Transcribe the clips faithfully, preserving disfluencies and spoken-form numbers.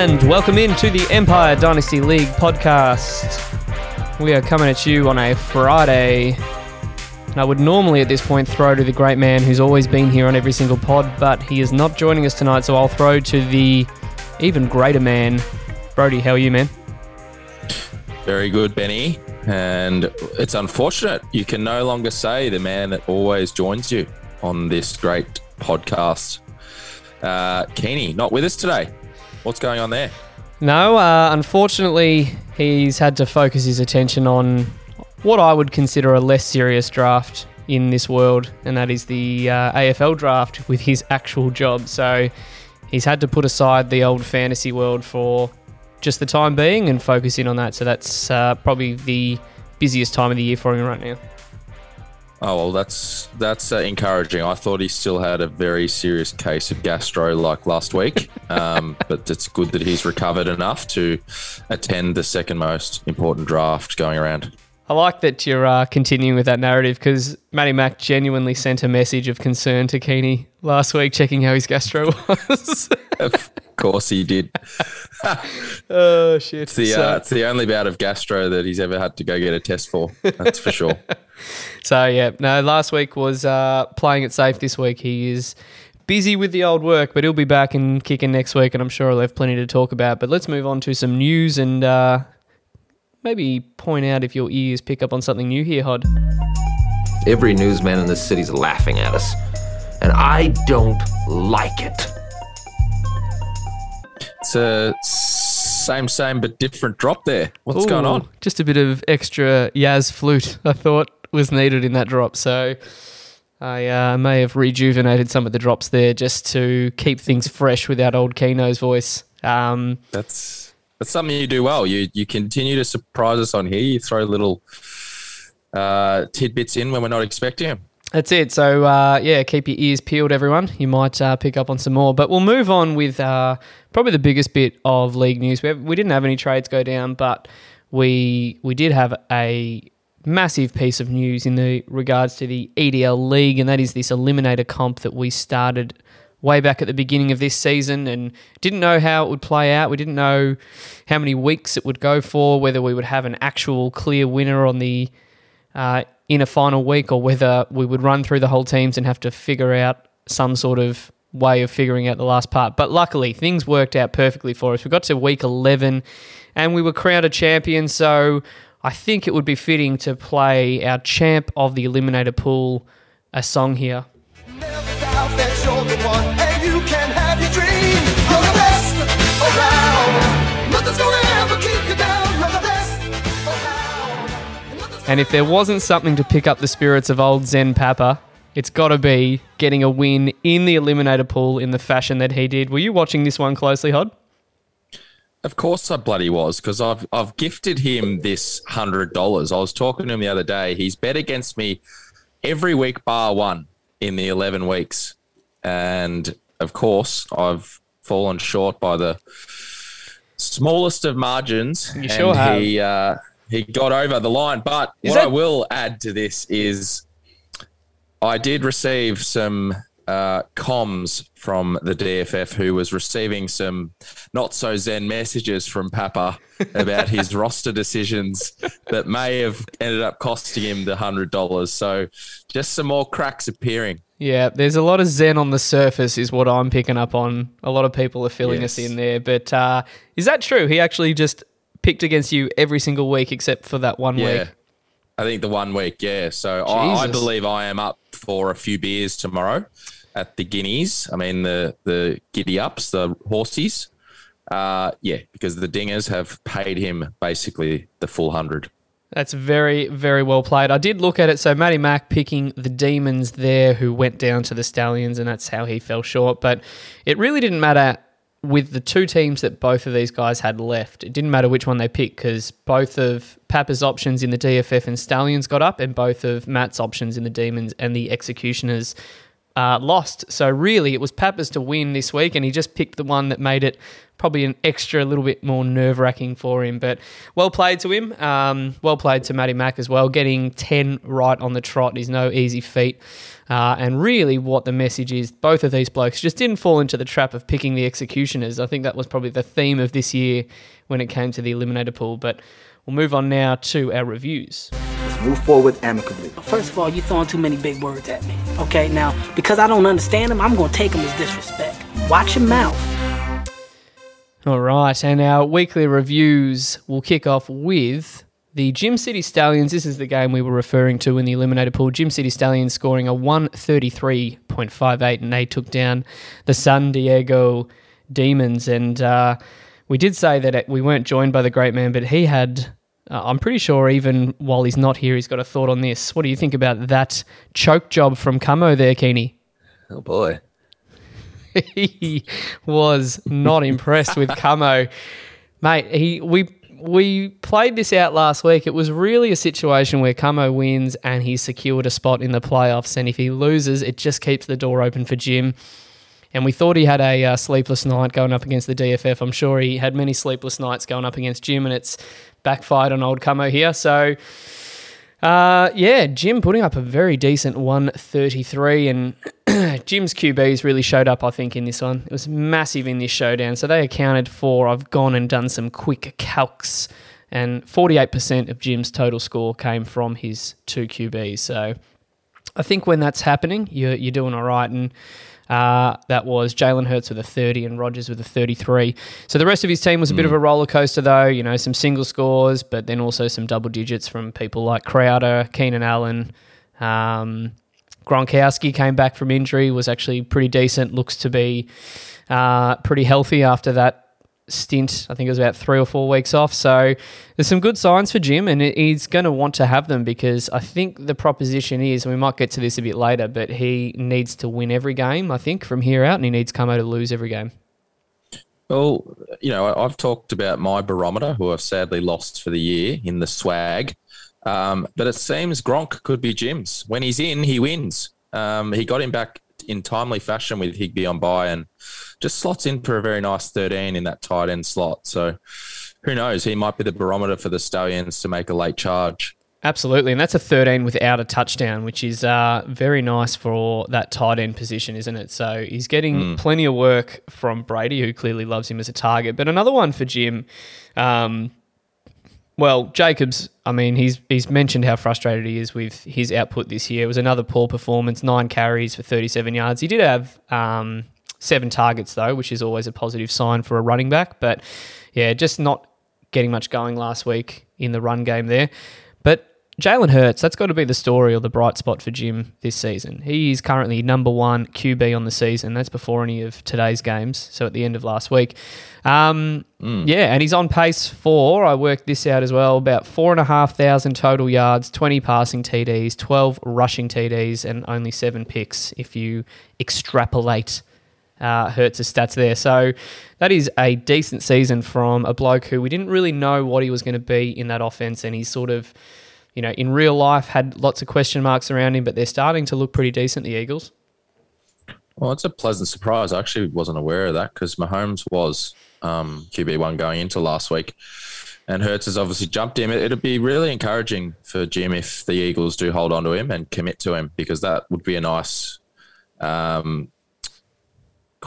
and welcome into the Empire Dynasty League podcast. We are coming at you on a Friday, and I would normally at this point throw to the great man who's always been here on every single pod, but he is not joining us tonight, so I'll throw to the even greater man. Brody, how are you, man? Very good, Benny. And it's unfortunate you can no longer say the man that always joins you on this great podcast. Uh, Keeney, not with us today. What's going on there? No, uh, unfortunately, he's had to focus his attention on what I would consider a less serious draft in this world, and that is the uh, A F L draft with his actual job. So he's had to put aside the old fantasy world for just the time being and focus in on that. So that's uh, probably the busiest time of the year for him right now. Oh, well, that's that's uh, encouraging. I thought he still had a very serious case of gastro like last week, um, but it's good that he's recovered enough to attend the second most important draft going around. I like that you're uh, continuing with that narrative, because Matty Mac genuinely sent a message of concern to Keeney last week, checking how his gastro was. Of course he did. Oh, shit. It's the, so, uh, it's the only bout of gastro that he's ever had to go get a test for, that's for sure. So, yeah, no, last week was uh, playing it safe. This week he is busy with the old work, but he'll be back and kicking next week, and I'm sure he'll have plenty to talk about. But let's move on to some news and uh, maybe point out if your ears pick up on something new here, Hod. Every newsman in this city's laughing at us, and I don't like it. It's a same, same, but different drop there. What's Ooh, going on? Just a bit of extra Yaz flute, I thought, was needed in that drop. So I uh, may have rejuvenated some of the drops there just to keep things fresh without old Keno's voice. Um, that's that's something you do well. You you continue to surprise us on here. You throw little uh, tidbits in when we're not expecting them. That's it. So, uh, yeah, keep your ears peeled, everyone. You might uh, pick up on some more. But we'll move on with uh, probably the biggest bit of league news. We, have, we didn't have any trades go down, but we we did have a massive piece of news in the regards to the E D L League, and that is this Eliminator comp that we started way back at the beginning of this season and didn't know how it would play out. We didn't know how many weeks it would go for, whether we would have an actual clear winner on the uh in a final week, or whether we would run through the whole teams and have to figure out some sort of way of figuring out the last part. But luckily, things worked out perfectly for us. We got to week eleven and we were crowned champion, so I think it would be fitting to play our champ of the Eliminator Pool a song here. Never doubt that you're the one and you can have your dream. You're the best around. Nothing's gonna ever keep you down. You're the best around. And if there wasn't something to pick up the spirits of old Zen Papa, it's got to be getting a win in the Eliminator Pool in the fashion that he did. Were you watching this one closely, Hod? Of course I bloody was, because I've I've gifted him this one hundred dollars. I was talking to him the other day. He's bet against me every week bar one in the eleven weeks. And, of course, I've fallen short by the smallest of margins. You sure and have. He, uh, He got over the line, but is what that- I will add to this is I did receive some uh, comms from the D F F, who was receiving some not-so-zen messages from Papa about his roster decisions that may have ended up costing him the one hundred dollars. So just some more cracks appearing. Yeah, there's a lot of zen on the surface is what I'm picking up on. A lot of people are filling yes. us in there. But uh, is that true? He actually just picked against you every single week except for that one yeah. week. I think the one week, yeah. So I, I believe I am up for a few beers tomorrow at the Guineas. I mean, the, the giddy-ups, the horsies. Uh, yeah, because the Dingers have paid him basically the full hundred. That's very, very well played. I did look at it. So Matty Mac picking the Demons there, who went down to the Stallions, and that's how he fell short. But it really didn't matter with the two teams that both of these guys had left. It didn't matter which one they picked, because both of Pappa's options in the D F F and Stallions got up, and both of Matt's options in the Demons and the Executioners uh, lost. So really, it was Pappa's to win this week, and he just picked the one that made it probably an extra little bit more nerve-wracking for him. But well played to him. Um, well played to Matty Mack as well. Getting ten right on the trot is no easy feat. Uh, and really what the message is, both of these blokes just didn't fall into the trap of picking the executioners. I think that was probably the theme of this year when it came to the eliminator pool. But we'll move on now to our reviews. Let's move forward amicably. First of all, you're throwing too many big words at me. Okay, now, because I don't understand them, I'm going to take them as disrespect. Watch your mouth. All right, and our weekly reviews will kick off with the Jim City Stallions. This is the game we were referring to in the eliminator pool. Jim City Stallions scoring a one thirty-three point five eight, and they took down the San Diego Demons. And uh, we did say that it, we weren't joined by the great man, but he had... Uh, I'm pretty sure even while he's not here, he's got a thought on this. What do you think about that choke job from Camo there, Keeney? Oh, boy. He was not impressed with Camo. Mate, he we we played this out last week. It was really a situation where Camo wins and he secured a spot in the playoffs. And if he loses, it just keeps the door open for Jim. And we thought he had a uh, sleepless night going up against the D F F. I'm sure he had many sleepless nights going up against Jim, and it's backfired on old Camo here. So, uh, yeah, Jim putting up a very decent one thirty-three, and Jim's Q Bs really showed up, I think, in this one. It was massive in this showdown. So they accounted for, I've gone and done some quick calcs, and forty-eight percent of Jim's total score came from his two Q Bs. So I think when that's happening, you're, you're doing all right. And Uh, that was Jalen Hurts with a thirty and Rodgers with a thirty-three. So the rest of his team was a bit mm. of a roller coaster, though. You know, some single scores, but then also some double digits from people like Crowder, Keenan Allen. Um, Gronkowski came back from injury, was actually pretty decent, looks to be uh, pretty healthy after that stint. I think it was about three or four weeks off. So there's some good signs for Jim, and he's going to want to have them, because I think the proposition is, and we might get to this a bit later, but he needs to win every game, I think, from here out, and he needs Camo to lose every game. Well, you know, I've talked about my barometer, who I've sadly lost for the year in the swag, um, but it seems Gronk could be Jim's. When he's in, he wins. Um, he got him back in timely fashion with Higbee on bye, and just slots in for a very nice thirteen in that tight end slot. So who knows? He might be the barometer for the Stallions to make a late charge. Absolutely, and that's a thirteen without a touchdown, which is uh, very nice for that tight end position, isn't it? So he's getting mm. plenty of work from Brady, who clearly loves him as a target. But another one for Jim, um, well, Jacobs, I mean, he's he's mentioned how frustrated he is with his output this year. It was another poor performance, nine carries for thirty-seven yards. He did have... Um, Seven targets, though, which is always a positive sign for a running back. But, yeah, just not getting much going last week in the run game there. But Jalen Hurts, that's got to be the story or the bright spot for Jim this season. He is currently number one Q B on the season. That's before any of today's games, so at the end of last week. Um, mm. Yeah, and he's on pace for, I worked this out as well, about four thousand five hundred total yards, twenty passing T Ds, twelve rushing T Ds, and only seven picks if you extrapolate Uh, Hurts' stats there. So that is a decent season from a bloke who we didn't really know what he was going to be in that offense, and he's sort of, you know, in real life had lots of question marks around him, but they're starting to look pretty decent, the Eagles. Well, it's a pleasant surprise. I actually wasn't aware of that, because Mahomes was um, Q B one going into last week, and Hurts has obviously jumped him. It would be really encouraging for Jim if the Eagles do hold on to him and commit to him, because that would be a nice... Um,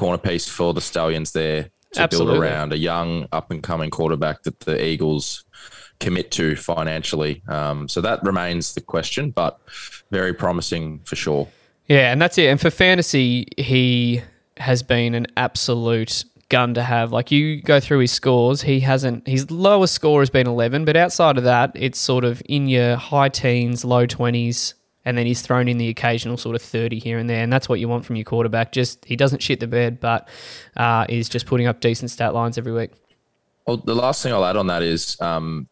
corner piece for the Stallions there to Absolutely. build around a young up-and-coming quarterback that the Eagles commit to financially. Um, so that remains the question, but very promising for sure. Yeah, and that's it. And for fantasy, he has been an absolute gun to have. Like, you go through his scores, he hasn't... His lowest score has been eleven, but outside of that, it's sort of in your high teens, low twenties, and then he's thrown in the occasional sort of thirty here and there, and that's what you want from your quarterback. Just he doesn't shit the bed, but uh, is just putting up decent stat lines every week. Well, the last thing I'll add on that is um,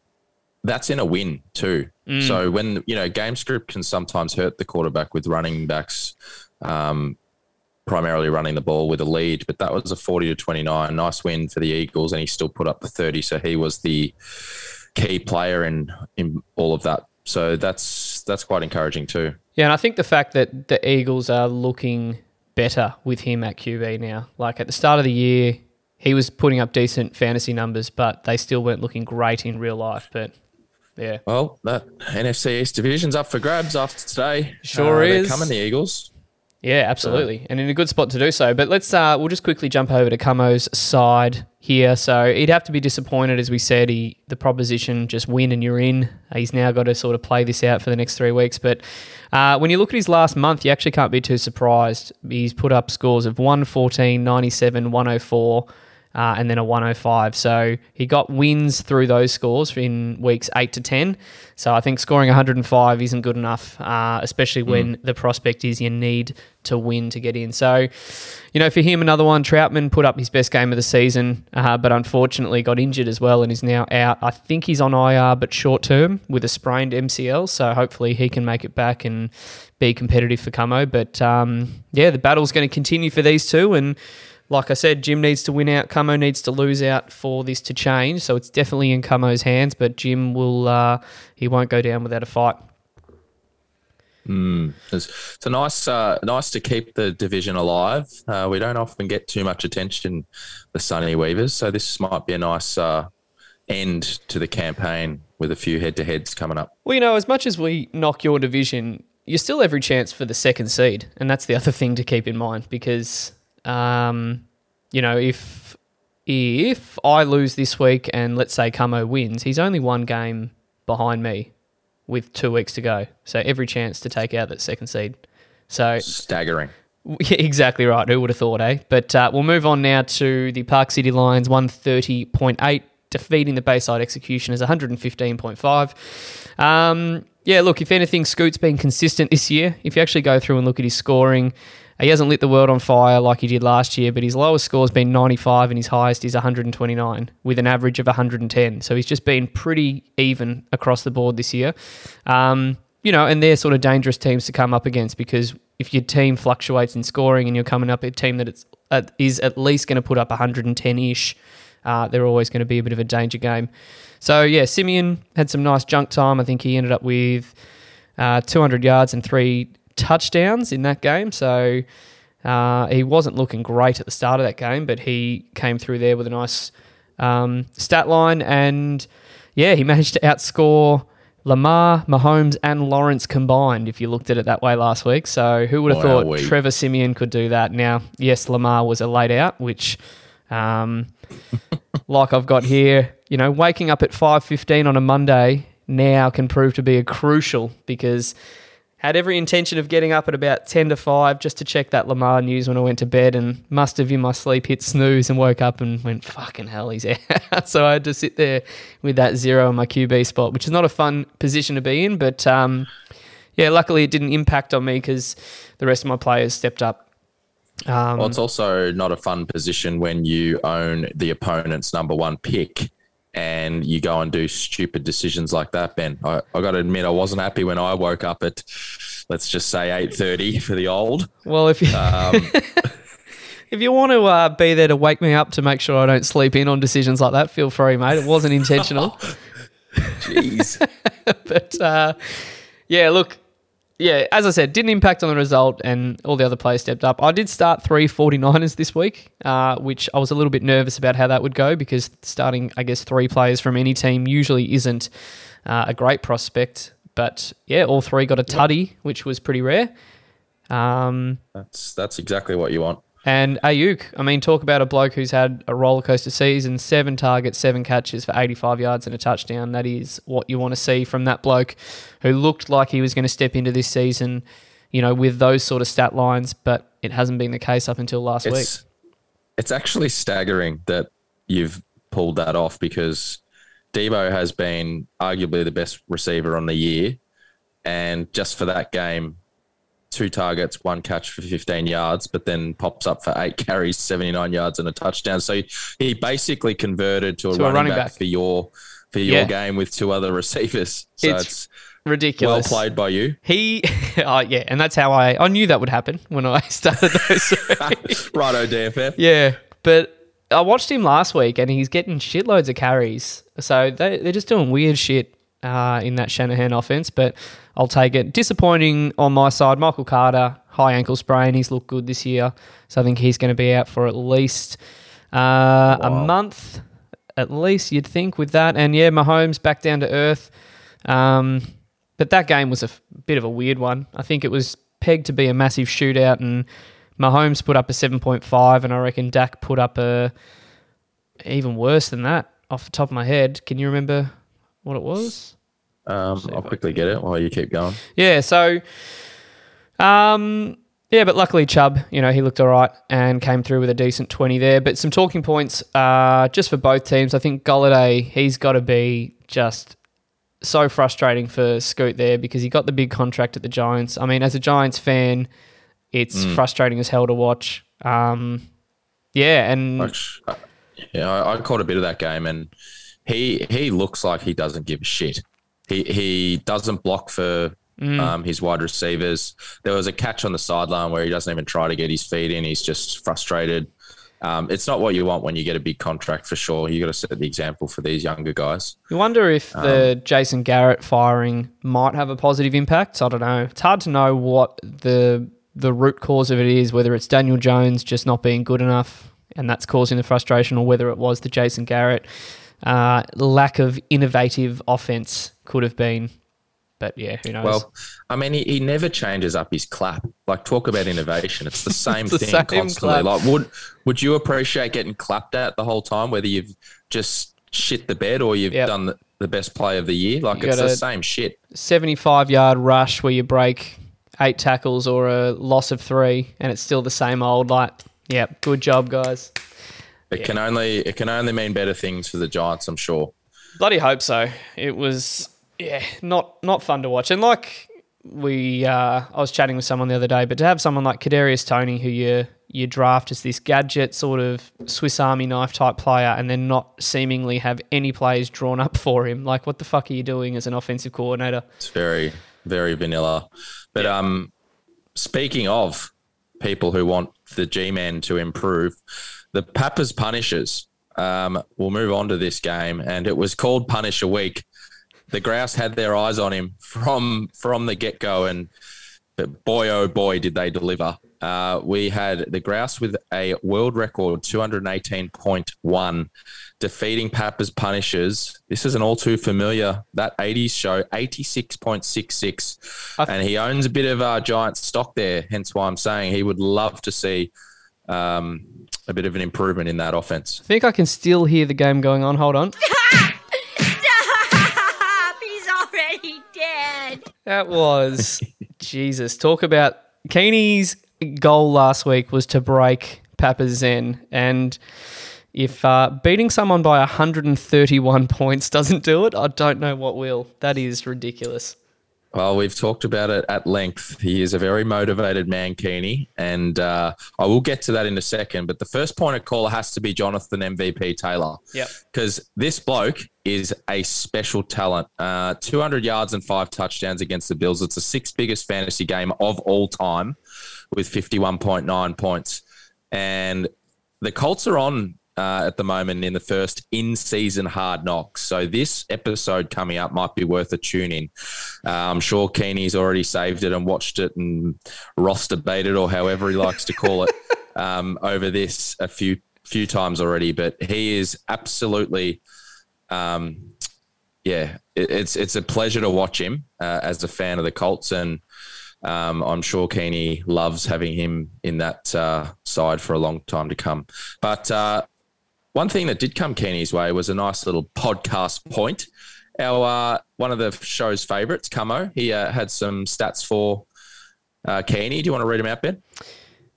that's in a win too. Mm. So when, you know, game script can sometimes hurt the quarterback with running backs, um, primarily running the ball with a lead, but that was a forty to twenty-nine, nice win for the Eagles, and he still put up the thirty. So he was the key player in in all of that. So that's that's quite encouraging too. Yeah, and I think the fact that the Eagles are looking better with him at Q B now. Like, at the start of the year, he was putting up decent fantasy numbers, but they still weren't looking great in real life. But yeah, well, that N F C East division's up for grabs after today. Sure uh, is. They're coming, the Eagles. Yeah, absolutely, so. And in a good spot to do so. But let's uh, we'll just quickly jump over to Cummo's side here. So he'd have to be disappointed, as we said. He the proposition just win and you're in. He's now got to sort of play this out for the next three weeks. But uh, when you look at his last month, you actually can't be too surprised. He's put up scores of one fourteen, ninety-seven, one oh four, uh, and then a one oh five. So he got wins through those scores in weeks eight to ten. So I think scoring one hundred five isn't good enough, uh, especially when mm. the prospect is you need to win to get in. So, you know, for him, another one. Troutman put up his best game of the season, uh, but unfortunately got injured as well and is now out. I think he's on I R, but short term with a sprained M C L. So hopefully he can make it back and be competitive for Cummo. But um, yeah, the battle's going to continue for these two. And like I said, Jim needs to win out. Cummo needs to lose out for this to change. So it's definitely in Cummo's hands, but Jim will, uh, he won't go down without a fight. Mm. It's a nice, uh, nice to keep the division alive. Uh, we don't often get too much attention, the Sunny Weavers, so this might be a nice uh, end to the campaign with a few head-to-heads coming up. Well, you know, as much as we knock your division, you're still every chance for the second seed, and that's the other thing to keep in mind because, um, you know, if if I lose this week and let's say Cummo wins, he's only one game behind me with two weeks to go. So every chance to take out that second seed. So staggering. Yeah, exactly right. Who would have thought, eh? But uh, we'll move on now to the Park City Lions, one thirty point eight, defeating the Bayside Executioners, one fifteen point five. Um, yeah, look, if anything, Scoot's been consistent this year. If you actually go through and look at his scoring, he hasn't lit the world on fire like he did last year, but his lowest score has been ninety-five and his highest is one twenty-nine with an average of one ten. So he's just been pretty even across the board this year. Um, you know, and they're sort of dangerous teams to come up against because if your team fluctuates in scoring and you're coming up a team that it's, uh, is at least going to put up one ten-ish, uh, they're always going to be a bit of a danger game. So, yeah, Siemian had some nice junk time. I think he ended up with uh, two hundred yards and three touchdowns in that game, so uh, he wasn't looking great at the start of that game, but he came through there with a nice um, stat line, and yeah, he managed to outscore Lamar, Mahomes, and Lawrence combined, if you looked at it that way last week. So who would have wow, thought we. Trevor Siemian could do that? Now, yes, Lamar was a late out, which um, like I've got here, you know, waking up at five fifteen on a Monday now can prove to be a crucial because had every intention of getting up at about ten to five just to check that Lamar news when I went to bed and must have in my sleep hit snooze and woke up and went, fucking hell, he's out. So I had to sit there with that zero in my Q B spot, which is not a fun position to be in. But, um, yeah, luckily it didn't impact on me because the rest of my players stepped up. Um, well, it's also not a fun position when you own the opponent's number one pick and you go and do stupid decisions like that, Ben. I, I got to admit, I wasn't happy when I woke up at, let's just say, eight thirty for the old. Well, if you um, if you want to uh, be there to wake me up to make sure I don't sleep in on decisions like that, feel free, mate. It wasn't intentional. Jeez. But, uh, yeah, look, yeah, as I said, didn't impact on the result and all the other players stepped up. I did start three 49ers this week, uh, which I was a little bit nervous about how that would go because starting, I guess, three players from any team usually isn't uh, a great prospect. But, yeah, all three got a tutty, which was pretty rare. Um, that's that's exactly what you want. And Ayuk, I mean, talk about a bloke who's had a rollercoaster season, seven targets, seven catches for eighty-five yards and a touchdown. That is what you want to see from that bloke who looked like he was going to step into this season, you know, with those sort of stat lines, but it hasn't been the case up until last it's, week. It's actually staggering that you've pulled that off because Debo has been arguably the best receiver on the year, and just for that game, two targets, one catch for fifteen yards, but then pops up for eight carries, seventy-nine yards and a touchdown. So he basically converted to a, to running, a running back, back for your for your yeah. game with two other receivers. So it's, it's ridiculous. Well played by you. He, oh yeah, and that's how I, I knew that would happen when I started those. Righto, D F F. Yeah, but I watched him last week and he's getting shitloads of carries. So they, they're just doing weird shit Uh, in that Shanahan offense, but I'll take it. Disappointing on my side, Michael Carter, high ankle sprain. He's looked good this year, so I think he's going to be out for at least Uh, wow. A month, at least, you'd think, with that. And, yeah, Mahomes back down to earth. Um, but that game was a f- bit of a weird one. I think it was pegged to be a massive shootout, and Mahomes put up a seven point five, and I reckon Dak put up a even worse than that off the top of my head. Can you remember what it was? Um, I'll quickly get it while you keep going. Yeah, so... Um, yeah, but luckily Chubb, you know, he looked all right and came through with a decent twenty there. But some talking points uh, just for both teams. I think Golladay, he's got to be just so frustrating for Scoot there because he got the big contract at the Giants. I mean, as a Giants fan, it's mm. frustrating as hell to watch. Um, yeah, and... Yeah, I, I caught a bit of that game, and he he looks like he doesn't give a shit. He, he doesn't block for... Mm. Um, his wide receivers. There was a catch on the sideline where he doesn't even try to get his feet in. He's just frustrated. Um, it's not what you want when you get a big contract, for sure. You got to set the example for these younger guys. You wonder if um, the Jason Garrett firing might have a positive impact. I don't know. It's hard to know what the the root cause of it is, whether it's Daniel Jones just not being good enough and that's causing the frustration, or whether it was the Jason Garrett uh, lack of innovative offense could have been. But, yeah, who knows? Well, I mean, he, he never changes up his clap. Like, talk about innovation. It's the same it's the thing same constantly. Clap. Like, would would you appreciate getting clapped at the whole time, whether you've just shit the bed or you've yep. done the, the best play of the year? Like, you it's the same shit. seventy-five-yard rush where you break eight tackles or a loss of three, and it's still the same old, like, yeah, good job, guys. It yeah. can only It can only mean better things for the Giants, I'm sure. Bloody hope so. It was... Yeah, not not fun to watch. And like we, uh, I was chatting with someone the other day, but to have someone like Kadarius Toney, who you you draft as this gadget sort of Swiss Army knife type player, and then not seemingly have any plays drawn up for him, like what the fuck are you doing as an offensive coordinator? It's very very vanilla. But yeah. um, speaking of people who want the G-man to improve, the Pappas Punishers. Um, we'll move on to this game, and it was called Punisher Week. The Grouse had their eyes on him from from the get-go, and but boy, oh boy, did they deliver. Uh, we had the Grouse with a world record, two eighteen point one, defeating Pappas Punishers. This is an all-too-familiar, that eighties show, eighty-six point six six. And he owns a bit of uh, Giant stock there, hence why I'm saying he would love to see um, a bit of an improvement in that offense. I think I can still hear the game going on. Hold on. That was, Jesus, talk about, Keeney's goal last week was to break Pappas' zen, and if uh, beating someone by one hundred thirty-one points doesn't do it, I don't know what will. That is ridiculous. Well, we've talked about it at length. He is a very motivated man, Keeney, and uh, I will get to that in a second, but the first point of call has to be Jonathan M V P Taylor. Yeah. Because this bloke is a special talent. Uh, two hundred yards and five touchdowns against the Bills. It's the sixth biggest fantasy game of all time with fifty-one point nine points. And the Colts are on uh, at the moment in the first in-season hard knocks. So this episode coming up might be worth a tune in. Uh, I'm sure Keeney's already saved it and watched it and Ross debated, or however he likes to call it, um, over this a few few times already. But he is absolutely... Um, yeah, it, it's it's a pleasure to watch him uh, as a fan of the Colts, and um, I'm sure Keeney loves having him in that uh, side for a long time to come. But uh, one thing that did come Keeney's way was a nice little podcast point. Our uh, one of the show's favourites, Camo, he uh, had some stats for uh, Keeney. Do you want to read them out, Ben?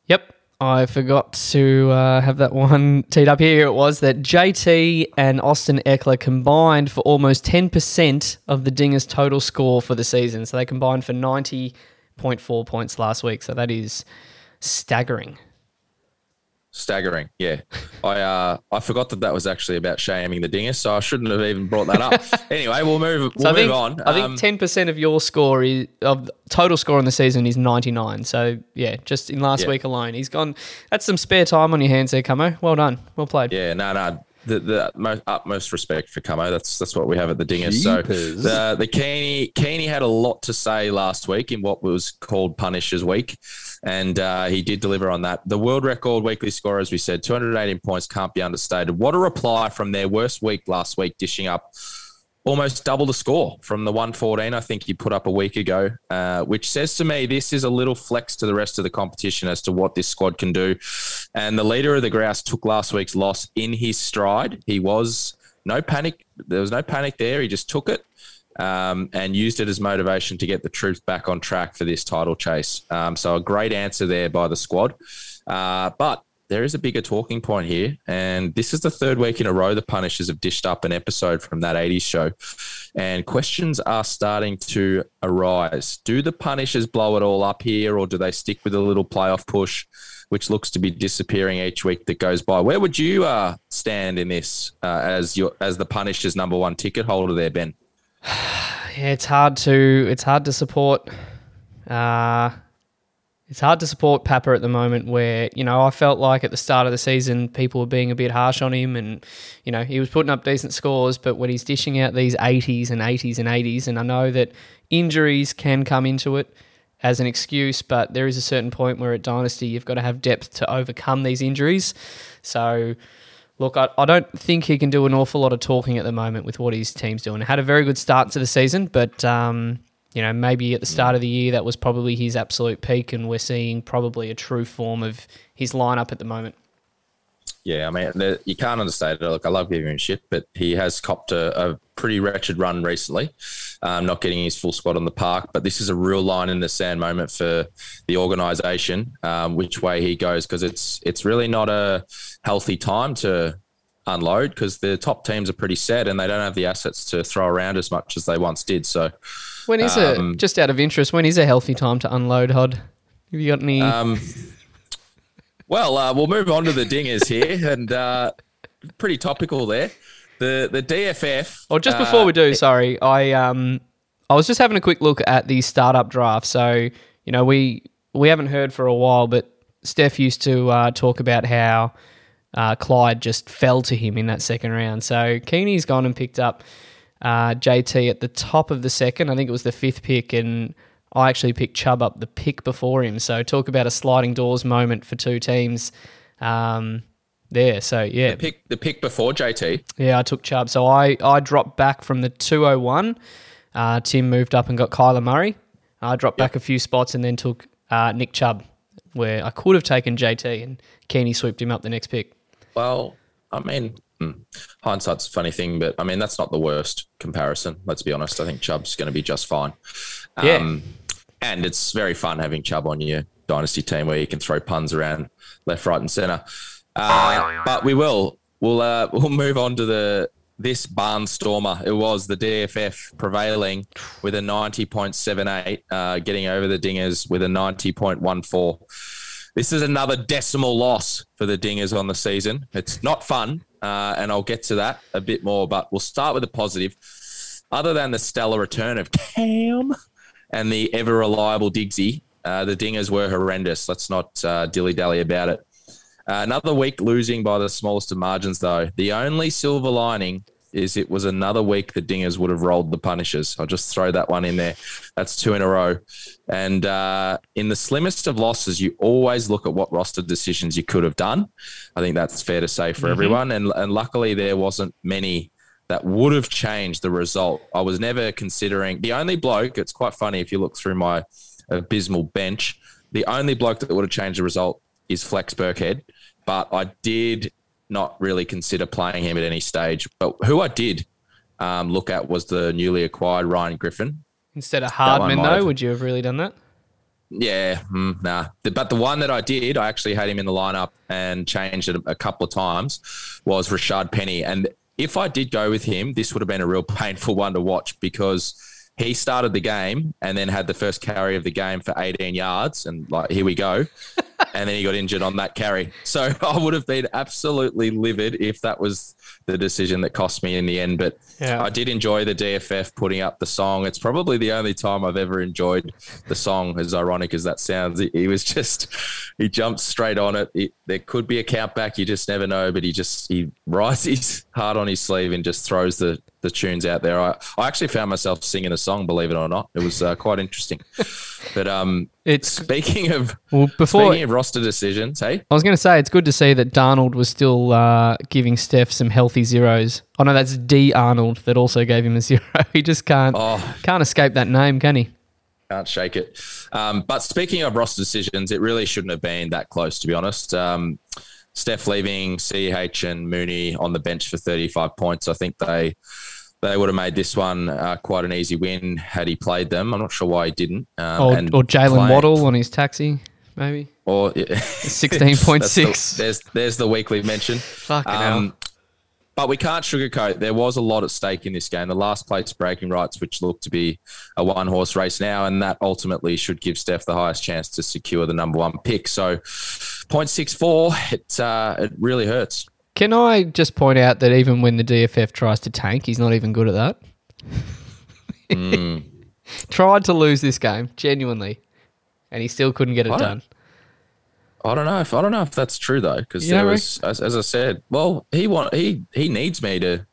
Yep. I forgot to uh, have that one teed up here. It was that J T and Austin Eckler combined for almost ten percent of the Dingers' total score for the season. So they combined for ninety point four points last week. So that is staggering. Staggering, yeah. I uh, I forgot that that was actually about shaming the Dingers, so I shouldn't have even brought that up. Anyway, we'll move. We'll so I think, move on. I um, think ten percent of your score is of total score in the season is ninety-nine. So yeah, just in last yeah. week alone, he's gone. That's some spare time on your hands there, Camo. Well done, well played. Yeah, no, no. The the most, utmost respect for Camo. That's that's what we have at the Dingers. So the the Keeney Keeney had a lot to say last week in what was called Punishers Week. And uh, he did deliver on that. The world record weekly score, as we said, two hundred eighteen points, can't be understated. What a reply from their worst week last week, dishing up almost double the score from the one fourteen I think he put up a week ago, uh, which says to me this is a little flex to the rest of the competition as to what this squad can do. And the leader of the Grouse took last week's loss in his stride. He was no panic. There was no panic there. He just took it. Um, and used it as motivation to get the troops back on track for this title chase. Um, so a great answer there by the squad. Uh, but there is a bigger talking point here. And this is the third week in a row the Punishers have dished up an episode from that eighties show. And questions are starting to arise. Do the Punishers blow it all up here, or do they stick with a little playoff push, which looks to be disappearing each week that goes by? Where would you uh, stand in this uh, as your as the Punishers' number one ticket holder there, Ben? Yeah, it's hard to it's hard to support. Uh, it's hard to support Papa at the moment. Where you know I felt like at the start of the season people were being a bit harsh on him, and you know he was putting up decent scores, but when he's dishing out these eighties and eighties and eighties, and I know that injuries can come into it as an excuse, but there is a certain point where at Dynasty you've got to have depth to overcome these injuries. So. Look, I, I don't think he can do an awful lot of talking at the moment with what his team's doing. It had a very good start to the season, but um, you know maybe at the start of the year that was probably his absolute peak, and we're seeing probably a true form of his lineup at the moment. Yeah, I mean, the, you can't understate it. Look, I love giving him shit, but he has copped a, a pretty wretched run recently, um, not getting his full squad on the park. But this is a real line in the sand moment for the organisation, um, which way he goes, because it's it's really not a healthy time to unload because the top teams are pretty set and they don't have the assets to throw around as much as they once did. So, when is um, it, just out of interest, when is a healthy time to unload, Hod? Have you got any... Um, Well, uh, we'll move on to the Dingers here, and uh, pretty topical there. The the D F F. Oh, just before uh, we do, sorry, I um I was just having a quick look at the startup draft. So you know we we haven't heard for a while, but Steph used to uh, talk about how uh, Clyde just fell to him in that second round. So Keeney's gone and picked up uh, J T at the top of the second. I think it was the fifth pick, and I actually picked Chubb up the pick before him. So talk about a sliding doors moment for two teams um, there. So, yeah. The pick, the pick before J T? Yeah, I took Chubb. So I, I dropped back from the two oh one. Uh, Tim moved up and got Kyler Murray. I dropped yep. back a few spots and then took uh, Nick Chubb, where I could have taken J T, and Keeney swooped him up the next pick. Well, I mean... hindsight's a funny thing, but I mean, that's not the worst comparison. Let's be honest. I think Chubb's going to be just fine. Yeah. Um, and it's very fun having Chubb on your dynasty team where you can throw puns around left, right, and center. Uh, but we will, we'll, uh, we'll move on to the, this barnstormer. It was the D F F prevailing with a ninety point seven eight, uh, getting over the Dingers with a ninety point one four. This is another decimal loss for the Dingers on the season. It's not fun. Uh, and I'll get to that a bit more, but we'll start with a positive. Other than the stellar return of Cam and the ever-reliable Diggsy, uh, the Dingers were horrendous. Let's not uh, dilly-dally about it. Uh, another week losing by the smallest of margins, though. The only silver lining is it was another week the Dingers would have rolled the Punishers. I'll just throw that one in there. That's two in a row. And uh, in the slimmest of losses, you always look at what roster decisions you could have done. I think that's fair to say for mm-hmm. everyone. And, and luckily there wasn't many that would have changed the result. I was never considering the only bloke. It's quite funny if you look through my abysmal bench, the only bloke that would have changed the result is Flex Burkhead. But I did not really consider playing him at any stage. But who I did um, look at was the newly acquired Ryan Griffin. Instead of Hardman, though, have. Would you have really done that? Yeah, mm, nah. The, but the one that I did, I actually had him in the lineup and changed it a, a couple of times, was Rashad Penny. And if I did go with him, this would have been a real painful one to watch because he started the game and then had the first carry of the game for eighteen yards. And like, here we go. And then he got injured on that carry. So I would have been absolutely livid if that was the decision that cost me in the end. But yeah. I did enjoy the D F F putting up the song. It's probably the only time I've ever enjoyed the song, as ironic as that sounds. He was just, he jumped straight on it. it there could be a countback. You just never know. But he just, he rises hard on his sleeve and just throws the, the tunes out there. I, I actually found myself singing a song, believe it or not. It was uh, quite interesting. But um, it's speaking of well, before, speaking of roster decisions, hey? I was going to say, it's good to see that Darnold was still uh, giving Steph some healthy zeros. Oh, no, that's D. Arnold that also gave him a zero. He just can't oh. can't escape that name, can he? Can't shake it. Um, but speaking of roster decisions, it really shouldn't have been that close, to be honest. Um, Steph leaving C H and Mooney on the bench for thirty-five points. I think they... They would have made this one uh, quite an easy win had he played them. I'm not sure why he didn't. Um, or and or Jalen Waddle on his taxi, maybe. Or yeah. sixteen point six. The, there's there's the weekly mention. Fucking um, hell. But we can't sugarcoat. There was a lot at stake in this game. The last place breaking rights, which looked to be a one-horse race now, and that ultimately should give Steph the highest chance to secure the number one pick. So point six four, it, uh, it really hurts. Can I just point out that even when the D F F tries to tank, he's not even good at that? mm. Tried to lose this game, genuinely, and he still couldn't get it I done. I don't know if I don't know if that's true though, because there was, as, as I said, well, he want he he needs me to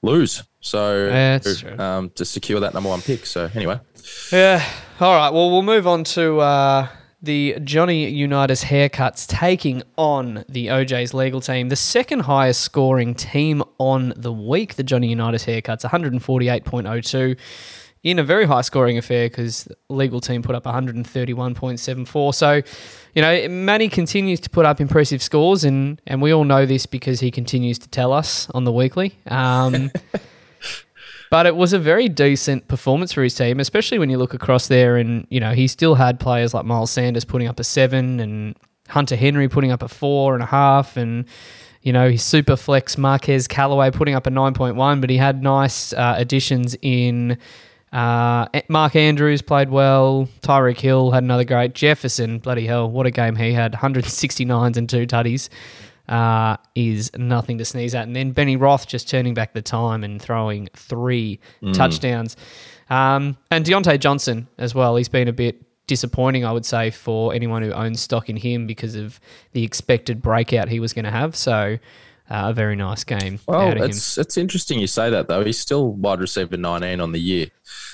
lose, so that's um, to secure that number one pick. So anyway, yeah. All right. Well, we'll move on to. Uh, The Johnny Unitas haircuts taking on the O J's legal team, the second highest scoring team on the week. The Johnny Unitas haircuts, one forty-eight point oh two, in a very high scoring affair because the legal team put up one thirty-one point seven four. So, you know, Manny continues to put up impressive scores, and, and we all know this because he continues to tell us on the weekly. Um But it was a very decent performance for his team, especially when you look across there and, you know, he still had players like Miles Sanders putting up a seven and Hunter Henry putting up a four and a half and, you know, his super flex Marquez Callaway putting up a nine point one, but he had nice uh, additions in uh, Mark Andrews played well, Tyreek Hill had another great, Jefferson, bloody hell, what a game he had, one sixty-nines and two tutties. Uh, is nothing to sneeze at. And then Benny Roth just turning back the time and throwing three mm. touchdowns. Um, and Deontay Johnson as well. He's been a bit disappointing, I would say, for anyone who owns stock in him because of the expected breakout he was going to have. So uh, a very nice game well, out of it's, him. It's interesting you say that, though. He's still wide receiver nineteen on the year.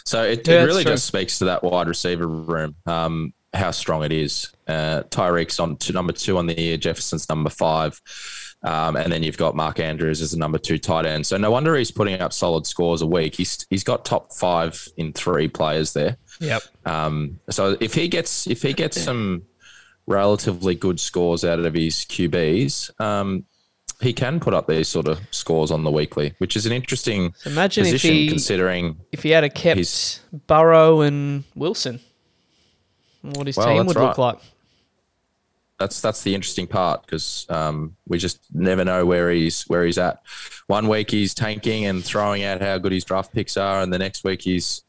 So it, yeah, it really just speaks to that wide receiver room. Um how strong it is. Uh, Tyreek's on to number two on the year, Jefferson's number five, um, and then you've got Mark Andrews as the number two tight end. So no wonder he's putting up solid scores a week. He's he's got top five in three players there. Yep. Um, so if he gets if he gets some relatively good scores out of his Q Bs, um, he can put up these sort of scores on the weekly, which is an interesting so imagine position if he, considering if he had a kept his, Burrow and Wilson. What his well, team would right. look like. That's that's the interesting part because um, we just never know where he's where he's at. One week he's tanking and throwing out how good his draft picks are, and the next week he's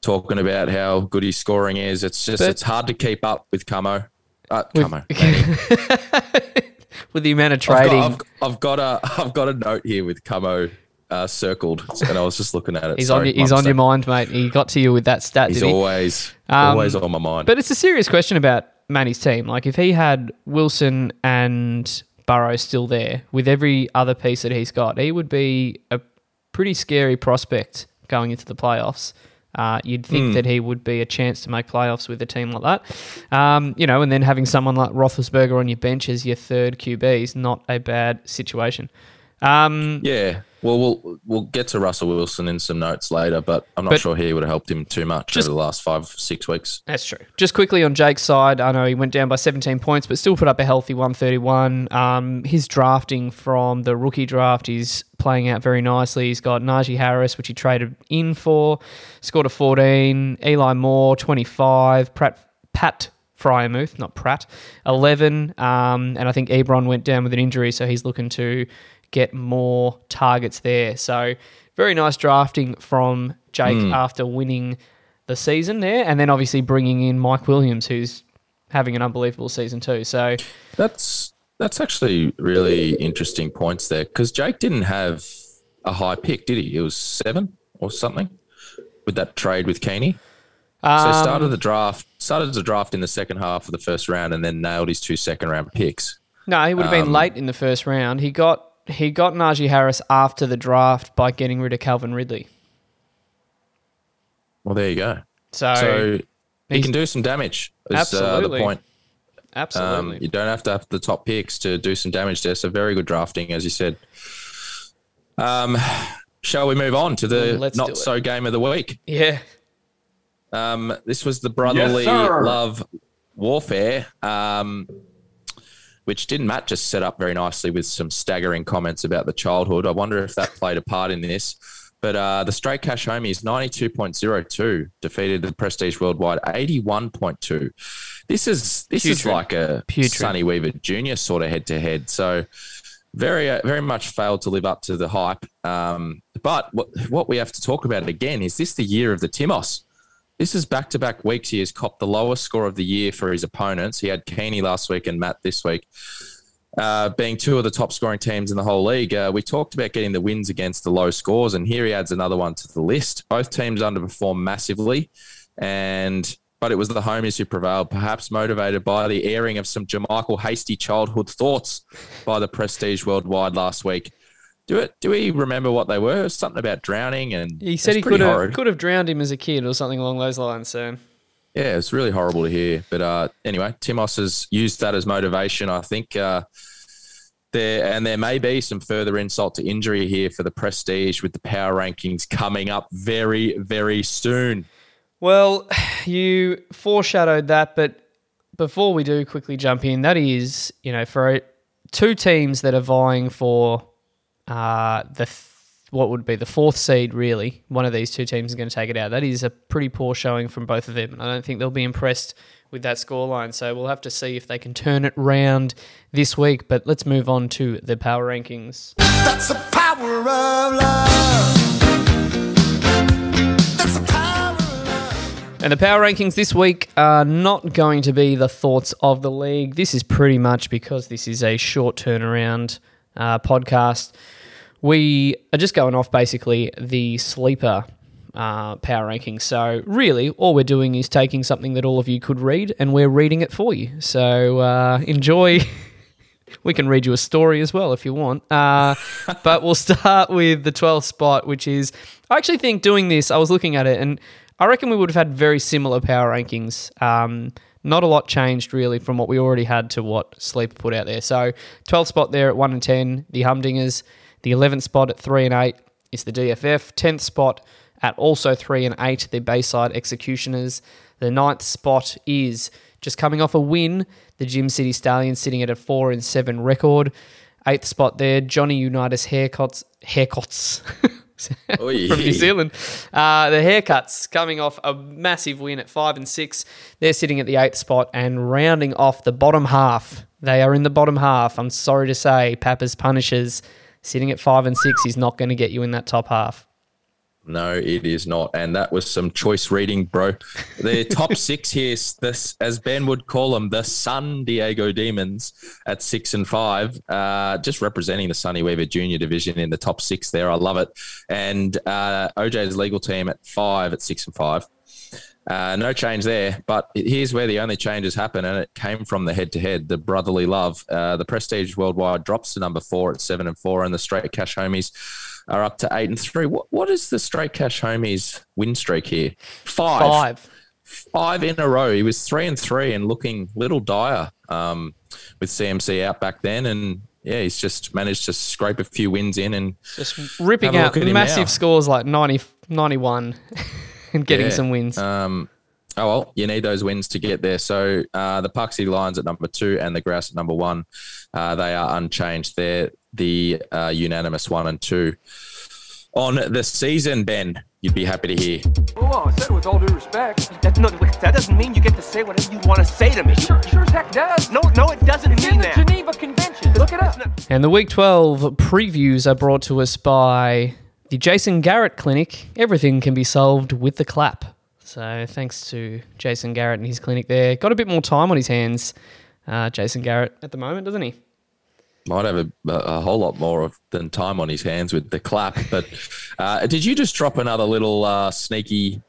talking about how good his scoring is. It's just but, it's hard to keep up with Camo. Uh, with, Camo. with the amount of trading, I've got, I've, I've got a I've got a note here with Camo uh, circled, and I was just looking at it. he's Sorry, on your, he's on your mind, mate. He got to you with that stat. He's didn't always. He? Um, Always on my mind. But it's a serious question about Manny's team. Like, if he had Wilson and Burrow still there with every other piece that he's got, he would be a pretty scary prospect going into the playoffs. Uh, you'd think mm. that he would be a chance to make playoffs with a team like that. Um, you know, and then having someone like Roethlisberger on your bench as your third Q B is not a bad situation. Um, yeah. Well, we'll we'll get to Russell Wilson in some notes later, but I'm not but sure he would have helped him too much just, over the last five, six weeks. That's true. Just quickly on Jake's side, I know he went down by seventeen points, but still put up a healthy one thirty-one. Um, his drafting from the rookie draft is playing out very nicely. He's got Najee Harris, which he traded in for, scored a fourteen, Eli Moore, twenty-five, Pratt, Pat Fryermuth, not Pratt, eleven, um, and I think Ebron went down with an injury, so he's looking to get more targets there. So very nice drafting from Jake mm. after winning the season there, and then obviously bringing in Mike Williams, who's having an unbelievable season too. So that's that's actually really interesting points there because Jake didn't have a high pick, did he? It was seven or something with that trade with Keeney. Um, so started the draft, started the draft in the second half of the first round, and then nailed his two second round picks. No, he would have um, been late in the first round. He got. He got Najee Harris after the draft by getting rid of Calvin Ridley. Well, there you go. So, so He can do some damage. Is, absolutely. Uh, the point. Absolutely. Um, you don't have to have the top picks to do some damage there. So very good drafting, as you said. Um, shall we move on to the not so game of the week? Yeah. Um, this was the brotherly yes, love warfare, um, which didn't Matt just set up very nicely with some staggering comments about the childhood. I wonder if that played a part in this. But uh, the Straight Cash Homies, ninety-two point oh two, defeated the Prestige Worldwide, eighty-one point two. This is this Putrid. is like a Putrid. Sonny Weaver Junior sort of head-to-head. So very uh, very much failed to live up to the hype. Um, but what, what we have to talk about again is this the year of the Timos. This is back-to-back weeks. He has copped the lowest score of the year for his opponents. He had Keeney last week and Matt this week. Uh, being two of the top scoring teams in the whole league, uh, we talked about getting the wins against the low scores, and here he adds another one to the list. Both teams underperformed massively, and but it was the homies who prevailed, perhaps motivated by the airing of some Jermichael Hasty childhood thoughts by the Prestige Worldwide last week. Do it? Do we remember what they were? Something about drowning, and he said he could have, could have drowned him as a kid or something along those lines. So. Yeah, it's really horrible to hear. But uh, anyway, Timos has used that as motivation, I think. Uh, there And there may be some further insult to injury here for the Prestige with the power rankings coming up very, very soon. Well, you foreshadowed that, but before we do quickly jump in, that is, you know, for two teams that are vying for uh, the th- what would be the fourth seed, really. One of these two teams is going to take it out. That is a pretty poor showing from both of them, and I don't think they'll be impressed with that scoreline. So we'll have to see if they can turn it round this week. But let's move on to the power rankings. That's the power of love. That's the power of love. And the power rankings this week are not going to be the thoughts of the league. This is pretty much because this is a short turnaround uh, podcast. We are just going off basically the sleeper uh, power rankings. So really, all we're doing is taking something that all of you could read, and we're reading it for you. So uh, enjoy. We can read you a story as well if you want. Uh, but we'll start with the twelfth spot, which is, I actually think doing this, I was looking at it, and I reckon we would have had very similar power rankings. Um, not a lot changed really from what we already had to what Sleeper put out there. So twelfth spot there at one and ten, the Humdingers. The eleventh spot at three and eight is the D F F. tenth spot at also three and eight, the Bayside Executioners. The ninth spot is, just coming off a win, the Jim City Stallions sitting at a four and seven record. eighth spot there, Johnny Unitas haircuts, haircuts from New Zealand. Uh, the haircuts coming off a massive win at five and six. They're sitting at the eighth spot, and rounding off the bottom half. They are in the bottom half, I'm sorry to say, Pappas Punishers. Sitting at five and six is not going to get you in that top half. No, it is not. And that was some choice reading, bro. The top six here, this, as Ben would call them, the San Diego Demons at six and five, uh, just representing the Sonny Weaver Junior division in the top six there. I love it. And uh, O J's legal team at five at six and five. Uh, no change there, but here's where the only changes happen, and it came from the head-to-head, the brotherly love. Uh, the Prestige Worldwide drops to number four at seven and four, and the Straight Cash Homies are up to eight and three. What what is the Straight Cash Homies win streak here? Five, five, five in a row. He was three and three and looking little dire um, with C M C out back then, and yeah, he's just managed to scrape a few wins in and just ripping out massive scores like ninety, ninety-one. And getting yeah. some wins. Um, oh, well, you need those wins to get there. So uh, the Park City Lions at number two and the Grouse at number one, uh, they are unchanged. They're the uh, unanimous one and two. On the season, Ben, you'd be happy to hear. Well, I said it with all due respect. That, no, that doesn't mean you get to say whatever you want to say to me. Sure, sure as heck does. No, no, it doesn't it's mean in the that. the Geneva Convention. Look it up. And the Week twelve previews are brought to us by... the Jason Garrett Clinic, everything can be solved with the clap. So thanks to Jason Garrett and his clinic there. Got a bit more time on his hands, uh, Jason Garrett, at the moment, doesn't he? Might have a, a whole lot more of, than time on his hands with the clap. But uh, did you just drop another little uh, sneaky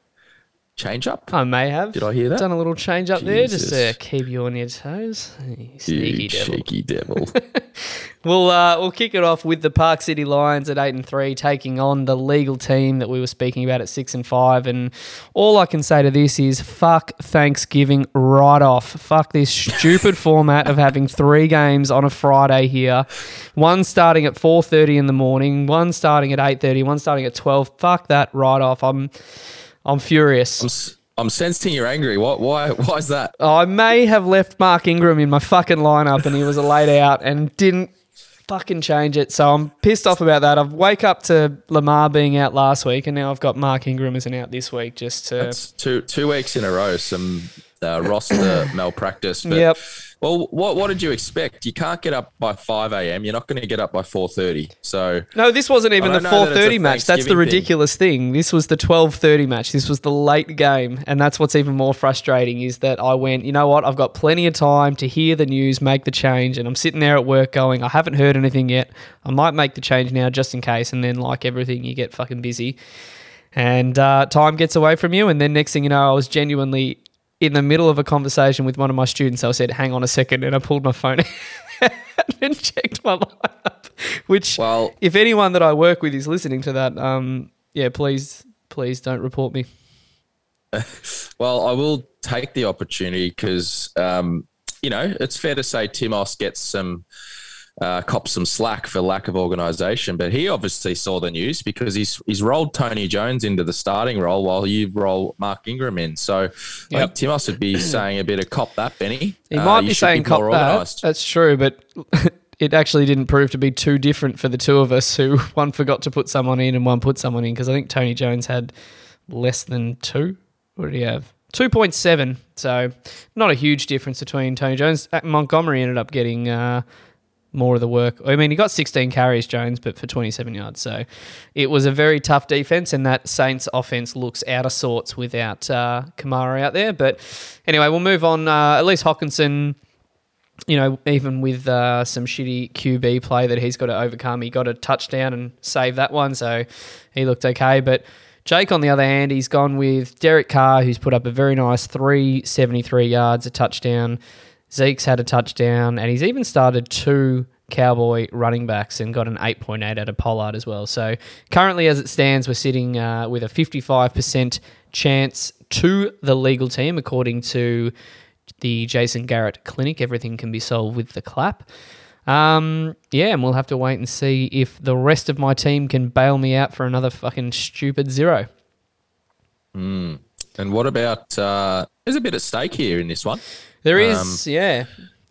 change up? I may have. Did I hear that? Done a little change up Jesus. there just to keep you on your toes. You sneaky you devil. Cheeky devil. We'll, uh, we'll kick it off with the Park City Lions at eight and three, taking on the legal team that we were speaking about at six and five. And all I can say to this is fuck Thanksgiving right off. Fuck this stupid format of having three games on a Friday here, one starting at four thirty in the morning, one starting at eight thirty, one starting at twelve. Fuck that right off. I'm I'm furious. I'm s- I'm sensing you're angry. What? Why? Why is that? I may have left Mark Ingram in my fucking lineup and he was a laid out and didn't fucking change it. So I'm pissed off about that. I've wake up to Lamar being out last week and now I've got Mark Ingram isn't out this week. Just to That's two two weeks in a row, some uh, roster malpractice. But, yep. Well, what what did you expect? You can't get up by five a.m. You're not going to get up by four thirty. So no, this wasn't even the four thirty that match. That's the ridiculous thing. thing. This was the twelve thirty match. This was the late game, and that's what's even more frustrating is that I went, you know what? I've got plenty of time to hear the news, make the change, and I'm sitting there at work going, I haven't heard anything yet. I might make the change now just in case, and then like everything, you get fucking busy, and uh, time gets away from you, and then next thing you know, I was genuinely in the middle of a conversation with one of my students. I said, hang on a second, and I pulled my phone out and checked my lineup, which well, if anyone that I work with is listening to that, um, yeah, please, please don't report me. Well, I will take the opportunity because, um, you know, it's fair to say Timos gets some, uh, cops some slack for lack of organisation, but he obviously saw the news because he's he's rolled Tony Jones into the starting role while you roll Mark Ingram in. So yep. I think Timos would be saying a bit of cop that, Benny. He uh, might be saying be cop that. That's true, but it actually didn't prove to be too different for the two of us who one forgot to put someone in and one put someone in because I think Tony Jones had less than two. What did he have? two point seven. So not a huge difference between Tony Jones. Montgomery ended up getting Uh, more of the work. I mean, he got sixteen carries, Jones, but for twenty-seven yards. So it was a very tough defense, and that Saints offense looks out of sorts without uh, Kamara out there. But anyway, we'll move on. Uh, at least Hockenson, you know, even with uh, some shitty Q B play that he's got to overcome, he got a touchdown and saved that one, so he looked okay. But Jake, on the other hand, he's gone with Derek Carr, who's put up a very nice three seventy-three yards, a touchdown. Zeke's had a touchdown, and he's even started two Cowboy running backs and got an eight point eight out of Pollard as well. So currently, as it stands, we're sitting uh, with a fifty-five percent chance to the legal team, according to the Jason Garrett Clinic. Everything can be solved with the clap. Um, yeah, and we'll have to wait and see if the rest of my team can bail me out for another fucking stupid zero. Mm. And what about uh, there's a bit at stake here in this one. There is, um, yeah.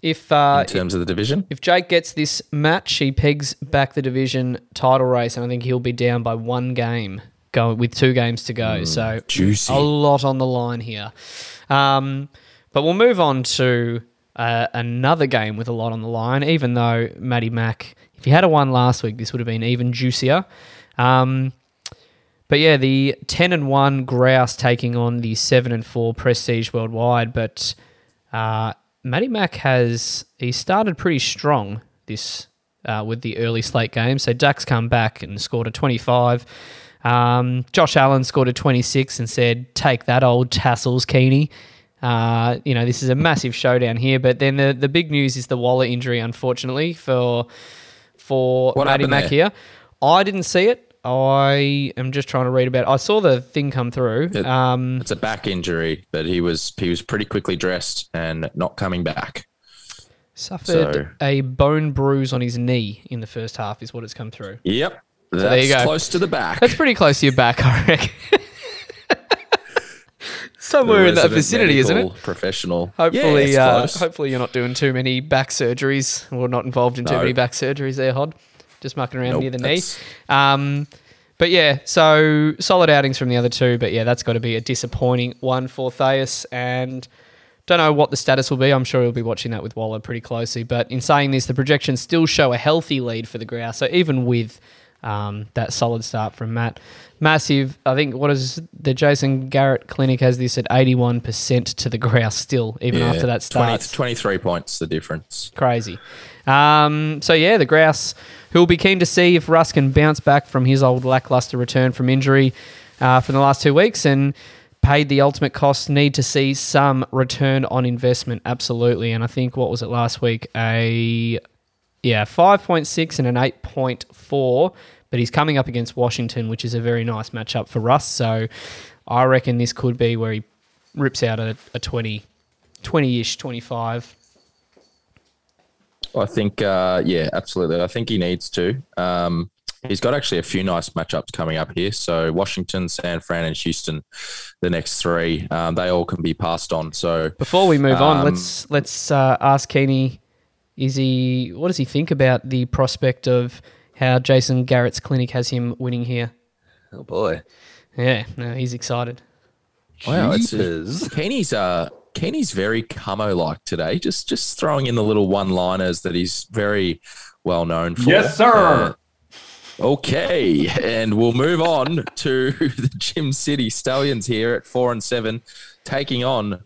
If uh, in terms of the division, if Jake gets this match, he pegs back the division title race, and I think he'll be down by one game, going with two games to go. Mm, so juicy, a lot on the line here. Um, but we'll move on to uh, another game with a lot on the line. Even though Matty Mack, if he had a won last week, this would have been even juicier. Um, But yeah, the ten and one Grouse taking on the seven and four Prestige Worldwide. But uh, Matty Mack has he started pretty strong this uh, with the early slate game. So Dak's come back and scored a twenty five. Um, Josh Allen scored a twenty six and said, "Take that, old tassels, Keeney." Uh, you know, this is a massive showdown here. But then the the big news is the Waller injury, unfortunately for for what Matty Mack here. I didn't see it. I am just trying to read about it. I saw the thing come through. It, um, it's a back injury, but he was he was pretty quickly dressed and not coming back. Suffered so. a bone bruise on his knee in the first half is what it's come through. Yep. That's so there you go. Close to the back. That's pretty close to your back, I reckon. Somewhere in that vicinity, isn't it? Professional. Hopefully, yeah, uh, hopefully you're not doing too many back surgeries or not involved in too no. many back surgeries there, Hod. Just mucking around nope, near the knee. Um, but, yeah, so solid outings from the other two. But, yeah, that's got to be a disappointing one for Thais. And don't know what the status will be. I'm sure he'll be watching that with Waller pretty closely. But in saying this, the projections still show a healthy lead for the Grouse. So even with um, that solid start from Matt, massive, I think what is the Jason Garrett Clinic has this at eighty-one percent to the Grouse still, even yeah, after that start. twenty, twenty-three points, the difference. Crazy. Um, so, yeah, the Grouse, who will be keen to see if Russ can bounce back from his old lackluster return from injury uh, from the last two weeks. And paid the ultimate cost need to see some return on investment, absolutely. And I think, what was it last week? A yeah, five point six and an eight point four. But he's coming up against Washington, which is a very nice matchup for Russ. So I reckon this could be where he rips out a, a twenty, twenty-ish, twenty-five. I think, uh, yeah, absolutely. I think he needs to. Um, he's got actually a few nice matchups coming up here. So Washington, San Fran, and Houston, the next three, um, they all can be passed on. So before we move um, on, let's let's uh, ask Keeney, is he? What does he think about the prospect of how Jason Garrett's clinic has him winning here? Oh boy, yeah, no, he's excited. Wow, it's uh, Keeney's uh Keeney's very Camo like today. Just just throwing in the little one liners that he's very well known for. Yes, sir. Uh, Okay, and we'll move on to the Jim City Stallions here at four and seven, taking on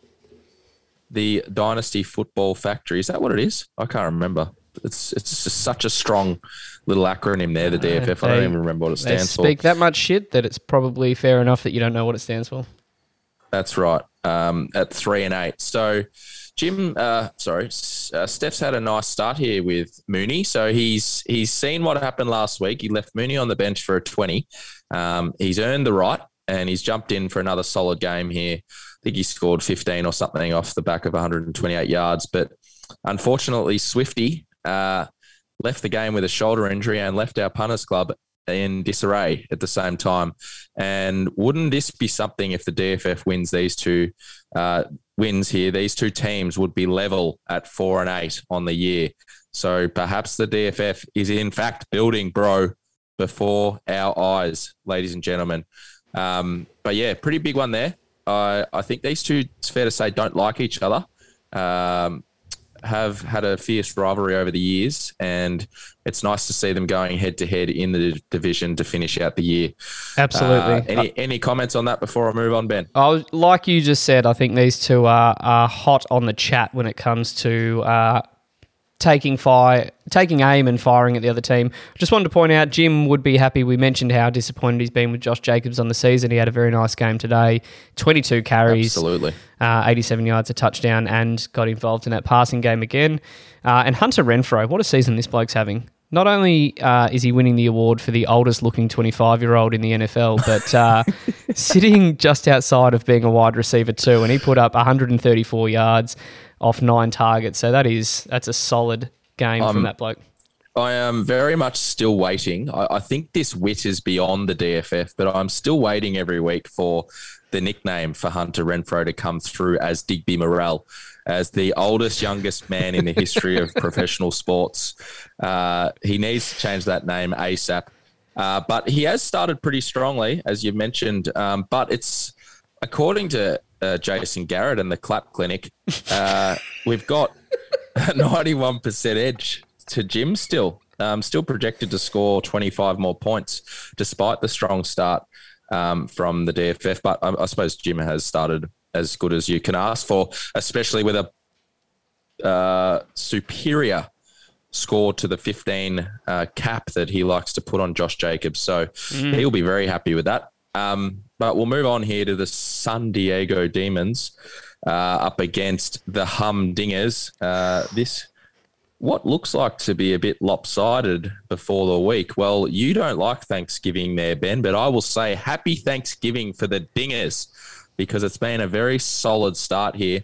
the Dynasty Football Factory. Is that what it is? I can't remember. It's it's just such a strong little acronym there, the D F F. Uh, they, I don't even remember what it stands for. They speak for that much shit that it's probably fair enough that you don't know what it stands for. That's right. Um, at three and eight, so. Jim, uh, sorry, uh, Steph's had a nice start here with Mooney. So he's he's seen what happened last week. He left Mooney on the bench for a twenty. Um, he's earned the right, and he's jumped in for another solid game here. I think he scored fifteen or something off the back of one hundred twenty-eight yards. But unfortunately, Swifty uh, left the game with a shoulder injury and left our punters club in disarray at the same time. And wouldn't this be something if the D F F wins these two uh, wins here? These two teams would be level at four and eight on the year. So perhaps the D F F is in fact building bro before our eyes, ladies and gentlemen. Um, but yeah, pretty big one there. I, I think these two, it's fair to say, don't like each other. Um, have had a fierce rivalry over the years, and it's nice to see them going head-to-head in the division to finish out the year. Absolutely. Uh, any any comments on that before I move on, Ben? Oh, like you just said, I think these two are, are hot on the chat when it comes to uh, taking fire, taking aim and firing at the other team. Just wanted to point out, Jim would be happy. We mentioned how disappointed he's been with Josh Jacobs on the season. He had a very nice game today, twenty-two carries, absolutely, uh, eighty-seven yards, a touchdown, and got involved in that passing game again. Uh, and Hunter Renfrow, what a season this bloke's having. Not only uh, is he winning the award for the oldest-looking twenty-five-year-old in the N F L, but uh, sitting just outside of being a wide receiver too, and he put up one hundred thirty-four yards off nine targets. So that is that's a solid game um, from that bloke. I am very much still waiting. I, I think this wit is beyond the D F F, but I'm still waiting every week for the nickname for Hunter Renfrow to come through as Digby Morrell, as the oldest, youngest man in the history of professional sports. Uh, he needs to change that name ASAP. Uh, but he has started pretty strongly, as you mentioned. Um, but it's, according to uh, Jason Garrett and the Clap Clinic, uh, we've got a ninety-one percent edge to Jim still. Um, still projected to score twenty-five more points, despite the strong start um, from the D F F. But I, I suppose Jim has started as good as you can ask for, especially with a uh, superior score to the fifteen uh, cap that he likes to put on Josh Jacobs. So mm. he'll be very happy with that. Um, but we'll move on here to the San Diego Demons uh, up against the Hum Dingers. Uh, this... What looks like to be a bit lopsided before the week. Well, you don't like Thanksgiving there, Ben, but I will say happy Thanksgiving for the Dingers, because it's been a very solid start here,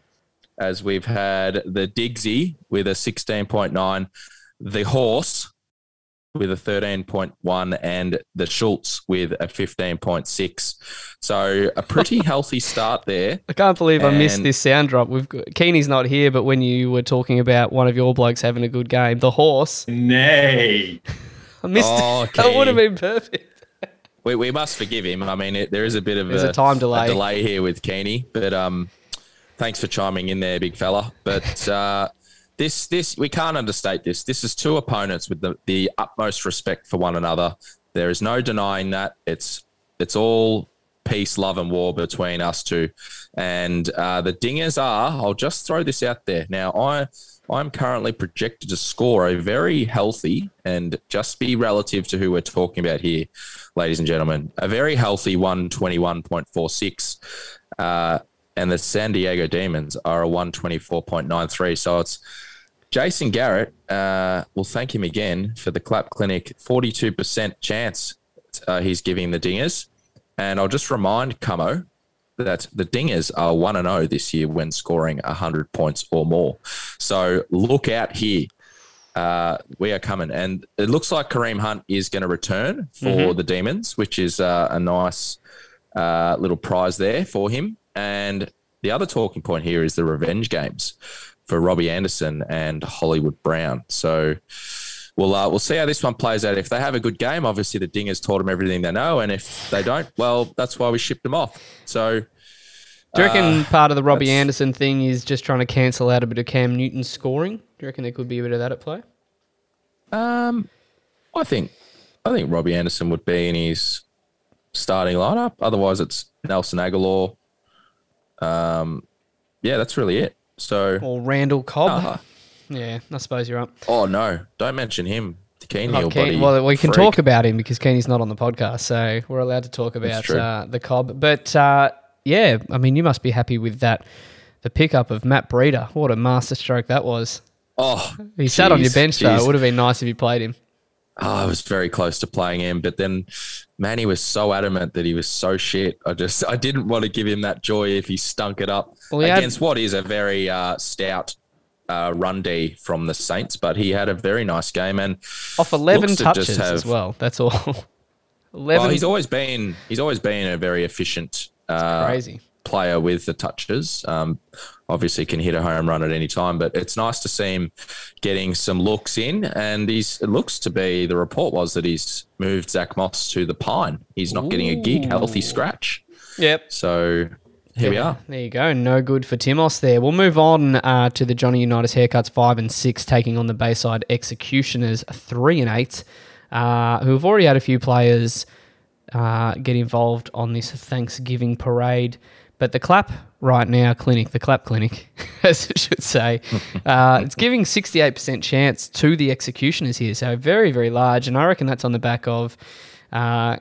as we've had the Digsy with a sixteen point nine, the Horse with a thirteen point one, and the Schultz with a fifteen point six. So a pretty healthy start there. I can't believe and I missed this sound drop. We've got, Keeney's not here, but when you were talking about one of your blokes having a good game, the Horse. Nay. I missed oh, it. That would have been perfect. we we must forgive him. I mean, it, there is a bit of a, a time delay. A delay here with Keeney, but um, thanks for chiming in there, big fella. But... Uh, This, this, we can't understate this. This is two opponents with the, the utmost respect for one another. There is no denying that. It's, it's all peace, love, and war between us two. And uh, the Dingers are, I'll just throw this out there. Now, I, I'm currently projected to score a very healthy, and just be relative to who we're talking about here, ladies and gentlemen, a very healthy one twenty-one point four six. Uh, and the San Diego Demons are a one twenty-four point nine three. So it's Jason Garrett. Uh, we'll thank him again for the clap clinic, forty-two percent chance uh, he's giving the Dingers. And I'll just remind Camo that the Dingers are one and oh this year when scoring one hundred points or more. So look out here. Uh, we are coming. And it looks like Kareem Hunt is going to return for mm-hmm. the Demons, which is uh, a nice uh, little prize there for him. And the other talking point here is the revenge games for Robbie Anderson and Hollywood Brown. So we'll uh, we'll see how this one plays out. If they have a good game, obviously the Dingers taught them everything they know, and if they don't, well, that's why we shipped them off. So, do you reckon uh, part of the Robbie Anderson thing is just trying to cancel out a bit of Cam Newton's scoring? Do you reckon there could be a bit of that at play? Um, I think I think Robbie Anderson would be in his starting lineup. Otherwise, it's Nelson Aguilar. Um, yeah, that's really it. So or Randall Cobb. Uh-huh. Yeah, I suppose you're up. Oh, no. Don't mention him. Keeney, oh, Keen, well, we can freak. talk about him because Keeney's not on the podcast, so we're allowed to talk about uh, the Cobb. But, uh, yeah, I mean, you must be happy with that, the pickup of Matt Breida. What a masterstroke that was. Oh, He geez, sat on your bench, geez. though. It would have been nice if you played him. Oh, I was very close to playing him, but then Manny was so adamant that he was so shit. I just I didn't want to give him that joy if he stunk it up well, against had- what is a very uh, stout Uh, run D from the Saints, but he had a very nice game and off eleven touches to have, as well. That's all. eleven. Well, he's always been he's always been a very efficient uh, crazy. player with the touches. Um, obviously, can hit a home run at any time, but it's nice to see him getting some looks in. And he's it looks to be the report was that he's moved Zach Moss to the Pine. He's not Ooh. getting a gig, healthy scratch. Yep. So. Here we are. There you go. No good for Timos there. We'll move on uh, to the Johnny Unitas haircuts five and six, taking on the Bayside Executioners three and eight, uh, who've already had a few players uh, get involved on this Thanksgiving parade. But the clap right now clinic, the clap clinic, as it should say, uh, it's giving sixty-eight percent chance to the Executioners here. So very, very large. And I reckon that's on the back of... Uh,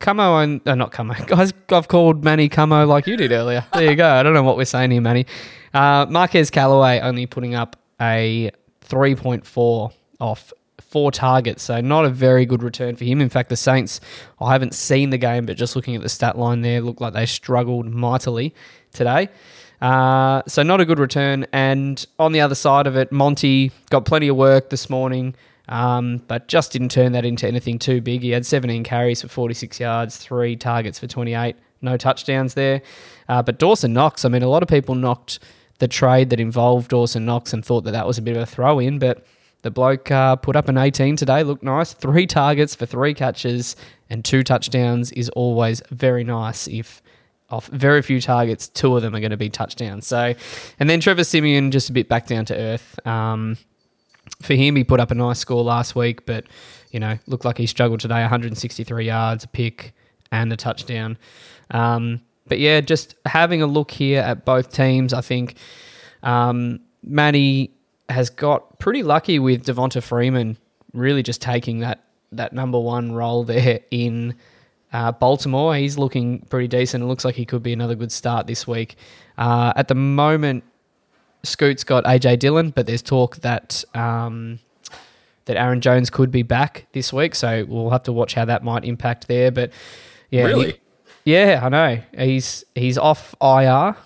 Camo and uh, not Camo. Guys, I've called Manny Camo like you did earlier. There you go. I don't know what we're saying here, Manny. Uh, Marquez Callaway only putting up a three point four off four targets, so not a very good return for him. In fact, the Saints, I haven't seen the game, but just looking at the stat line there, looked like they struggled mightily today. Uh, so not a good return. And on the other side of it, Monty got plenty of work this morning. Um, but just didn't turn that into anything too big. He had seventeen carries for forty-six yards, three targets for twenty-eight, no touchdowns there. Uh, but Dawson Knox, I mean, a lot of people knocked the trade that involved Dawson Knox and thought that that was a bit of a throw-in, but the bloke uh, put up an eighteen today, looked nice. Three targets for three catches and two touchdowns is always very nice if... Off very few targets, two of them are going to be touchdowns. So, and then Trevor Siemian just a bit back down to earth. Um, for him, he put up a nice score last week, but you know, looked like he struggled today. one sixty-three yards, a pick, and a touchdown. Um, but yeah, just having a look here at both teams, I think um, Manny has got pretty lucky with Devonta Freeman really just taking that that number one role there in. Uh, Baltimore, he's looking pretty decent. It looks like he could be another good start this week. Uh, at the moment, Scoot's got A J Dillon, but there's talk that um, that Aaron Jones could be back this week, so we'll have to watch how that might impact there. But yeah, really, he, yeah, I know he's he's off I R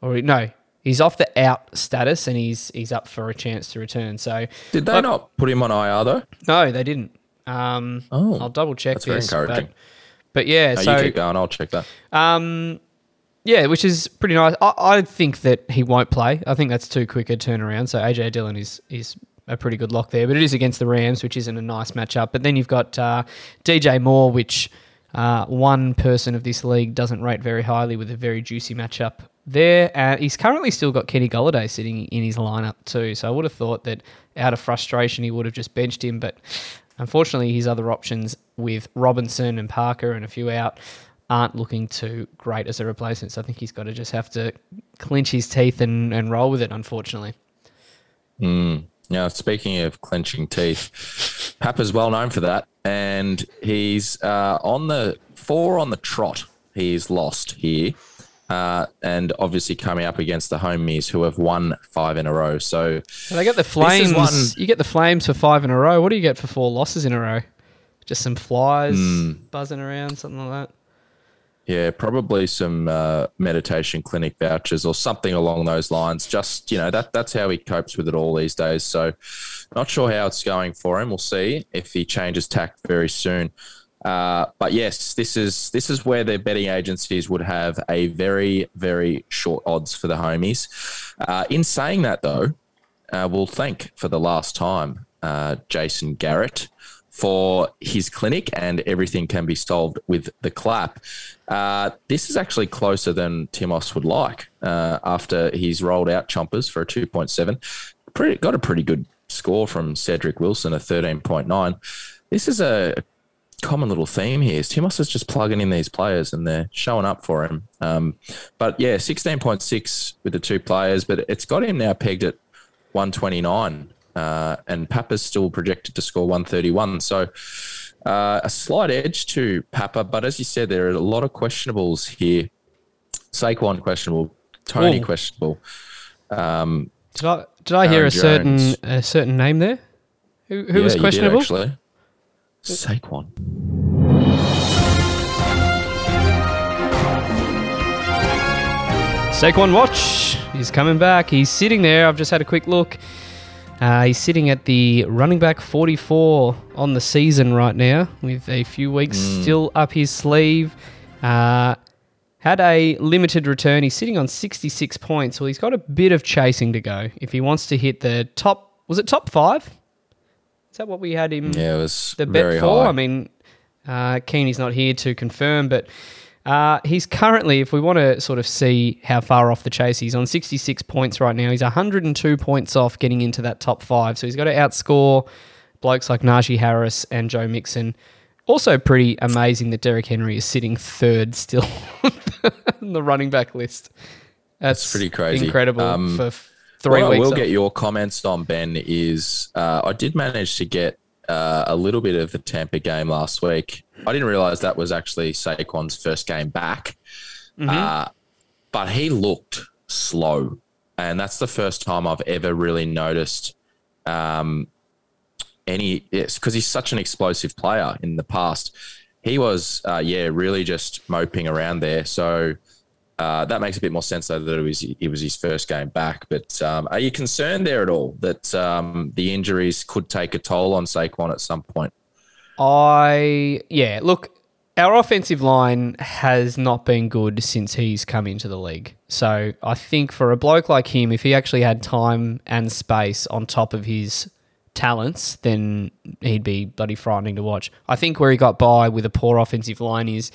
or no, he's off the out status, and he's he's up for a chance to return. So did they but, not put him on I R though? No, they didn't. Um, oh, I'll double check. That's this, very encouraging. But, But yeah, no, so you keep going. I'll check that. Um, yeah, which is pretty nice. I, I think that he won't play. I think that's too quick a turnaround. So A J Dillon is is a pretty good lock there, but it is against the Rams, which isn't a nice matchup. But then you've got uh, D J Moore, which uh, one person of this league doesn't rate very highly, with a very juicy matchup there. Uh, he's currently still got Kenny Golladay sitting in his lineup too. So I would have thought that out of frustration he would have just benched him, but. Unfortunately, his other options with Robinson and Parker and a few out aren't looking too great as a replacement. So I think he's got to just have to clench his teeth and, and roll with it, unfortunately. Mm. Now, speaking of clenching teeth, Pappa's well known for that. And he's uh, on the four on the trot. He's lost here. Uh, and obviously coming up against the homies who have won five in a row. So and they get the Flames. One, you get the Flames for five in a row. What do you get for four losses in a row? Just some flies mm. buzzing around, something like that. Yeah, probably some uh, meditation clinic vouchers or something along those lines. Just, you know, that that's how he copes with it all these days. So not sure how it's going for him. We'll see if he changes tack very soon. Uh, but yes, this is this is where their betting agencies would have a very, very short odds for the homies. Uh, in saying that, though, uh, we'll thank for the last time uh, Jason Garrett for his clinic and everything can be solved with the clap. Uh, this is actually closer than Timos would like uh, after he's rolled out Chompers for a two point seven. Pretty, got a pretty good score from Cedric Wilson, a thirteen point nine. This is a common little theme here is Timos is just plugging in these players and they're showing up for him. Um, but yeah, sixteen point six with the two players, but it's got him now pegged at one twenty-nine uh, and Pappa's still projected to score one thirty-one. So uh, a slight edge to Pappa, but as you said, there are a lot of questionables here. Saquon questionable, Tony Ooh. questionable. Um, did I, did I hear a certain, a certain name there? Who, who yeah, was questionable? You did actually. Saquon. Saquon Watch is coming back. He's sitting there. I've just had a quick look. Uh, he's sitting at the running back forty-four on the season right now with a few weeks mm. still up his sleeve. Uh, had a limited return. He's sitting on sixty-six points, so he's got a bit of chasing to go. If he wants to hit the top, was it top five? Is that what we had him? Yeah, it was the bet very for? High. I mean, uh, Keeney's not here to confirm, but uh, he's currently, if we want to sort of see how far off the chase, he's on sixty-six points right now. He's one hundred two points off getting into that top five. So he's got to outscore blokes like Najee Harris and Joe Mixon. Also pretty amazing that Derrick Henry is sitting third still on the running back list. That's, That's pretty crazy. Incredible um, for... Three what weeks I will up. Get your comments on, Ben, is uh, I did manage to get uh, a little bit of the Tampa game last week. I didn't realise that was actually Saquon's first game back. Mm-hmm. Uh, but he looked slow. And that's the first time I've ever really noticed um, any... It's because he's such an explosive player in the past. He was, uh, yeah, really just moping around there. So... Uh, that makes a bit more sense, though, that it was, it was his first game back. But um, are you concerned there at all that um, the injuries could take a toll on Saquon at some point? I, yeah, look, our offensive line has not been good since he's come into the league. So I think for a bloke like him, if he actually had time and space on top of his talents, then he'd be bloody frightening to watch. I think where he got by with a poor offensive line is...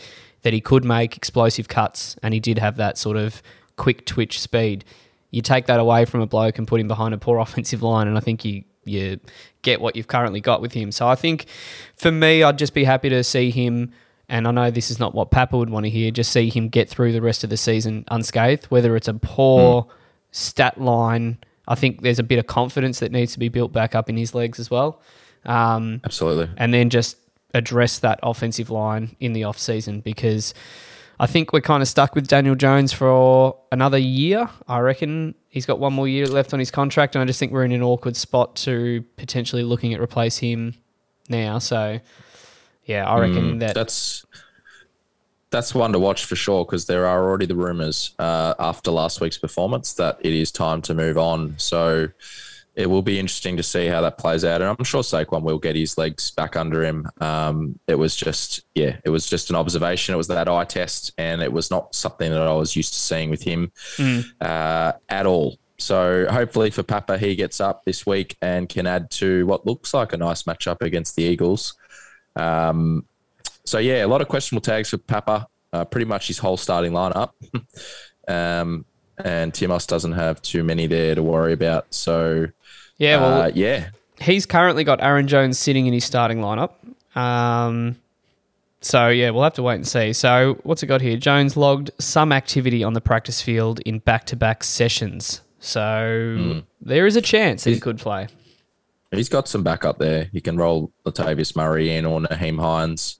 that he could make explosive cuts and he did have that sort of quick twitch speed. You take that away from a bloke and put him behind a poor offensive line and I think you you get what you've currently got with him. So I think for me, I'd just be happy to see him, and I know this is not what Pappa would want to hear, just see him get through the rest of the season unscathed, whether it's a poor mm. stat line. I think there's a bit of confidence that needs to be built back up in his legs as well. Um, Absolutely. And then just... address that offensive line in the offseason, because I think we're kind of stuck with Daniel Jones for another year. I reckon he's got one more year left on his contract and I just think we're in an awkward spot to potentially looking at replace him now. So, yeah, I reckon mm, that... That's that's one to watch for sure, because there are already the rumours uh, after last week's performance that it is time to move on. So... it will be interesting to see how that plays out. And I'm sure Saquon will get his legs back under him. Um, it was just, yeah, it was just an observation. It was that eye test and it was not something that I was used to seeing with him mm. uh, at all. So hopefully for Pappa, he gets up this week and can add to what looks like a nice matchup against the Eagles. Um, so, yeah, a lot of questionable tags for Pappa, uh, pretty much his whole starting lineup. um, and Timos doesn't have too many there to worry about. So... yeah, well, uh, yeah. He's currently got Aaron Jones sitting in his starting lineup. Um, So, yeah, we'll have to wait and see. So, what's it got here? Jones logged some activity on the practice field in back-to-back sessions. So, mm. there is a chance that he's, he could play. He's got some backup there. He can roll Latavius Murray in or Naheem Hines.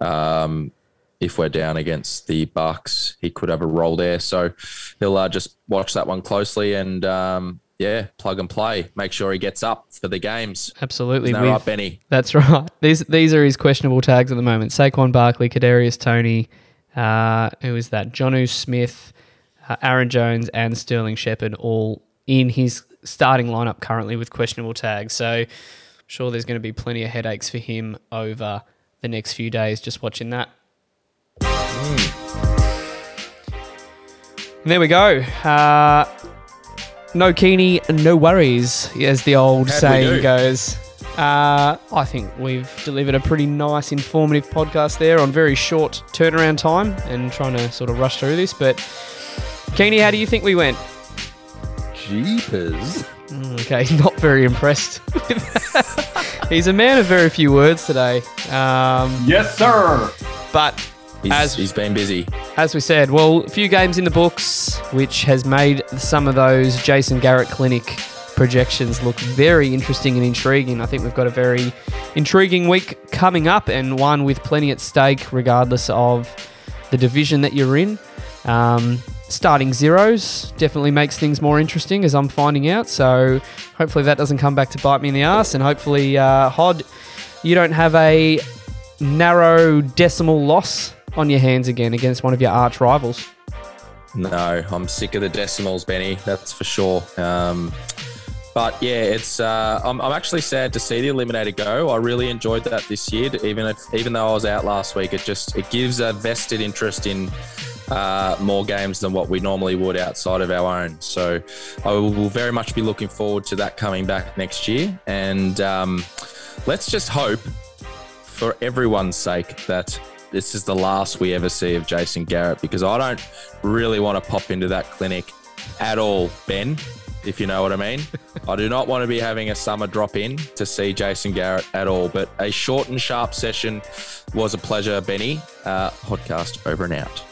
Um, if we're down against the Bucks, he could have a roll there. So, he'll uh, just watch that one closely and, um, yeah, plug and play. Make sure he gets up for the games. Absolutely. Isn't that right, Benny? That's right. These these are his questionable tags at the moment. Saquon Barkley, Kadarius Toney, uh, who is that? Jonnu Smith, uh, Aaron Jones, and Sterling Shepard all in his starting lineup currently with questionable tags. So I'm sure there's going to be plenty of headaches for him over the next few days just watching that. Mm. And there we go. Uh No Keeney, no worries, as the old How'd saying goes. Uh, I think we've delivered a pretty nice, informative podcast there on very short turnaround time and trying to sort of rush through this. But, Keeney, how do you think we went? Jeepers. Okay, not very impressed. He's a man of very few words today. Um, yes, sir. But... He's, as, he's been busy. As we said, well, a few games in the books, which has made some of those Jason Garrett Clinic projections look very interesting and intriguing. I think we've got a very intriguing week coming up and one with plenty at stake regardless of the division that you're in. Um, starting zeros definitely makes things more interesting, as I'm finding out. So hopefully that doesn't come back to bite me in the ass. And hopefully, uh, Hod, you don't have a narrow decimal loss on your hands again against one of your arch rivals. No, I'm sick of the decimals, Benny. That's for sure. Um, but yeah, it's. Uh, I'm, I'm actually sad to see the Eliminator go. I really enjoyed that this year. Even if, even though I was out last week, it just it gives a vested interest in uh, more games than what we normally would outside of our own. So I will very much be looking forward to that coming back next year. And um, let's just hope, for everyone's sake, that this is the last we ever see of Jason Garrett, because I don't really want to pop into that clinic at all, Ben, if you know what I mean. I do not want to be having a summer drop in to see Jason Garrett at all, but a short and sharp session was a pleasure, Benny. Uh, podcast over and out.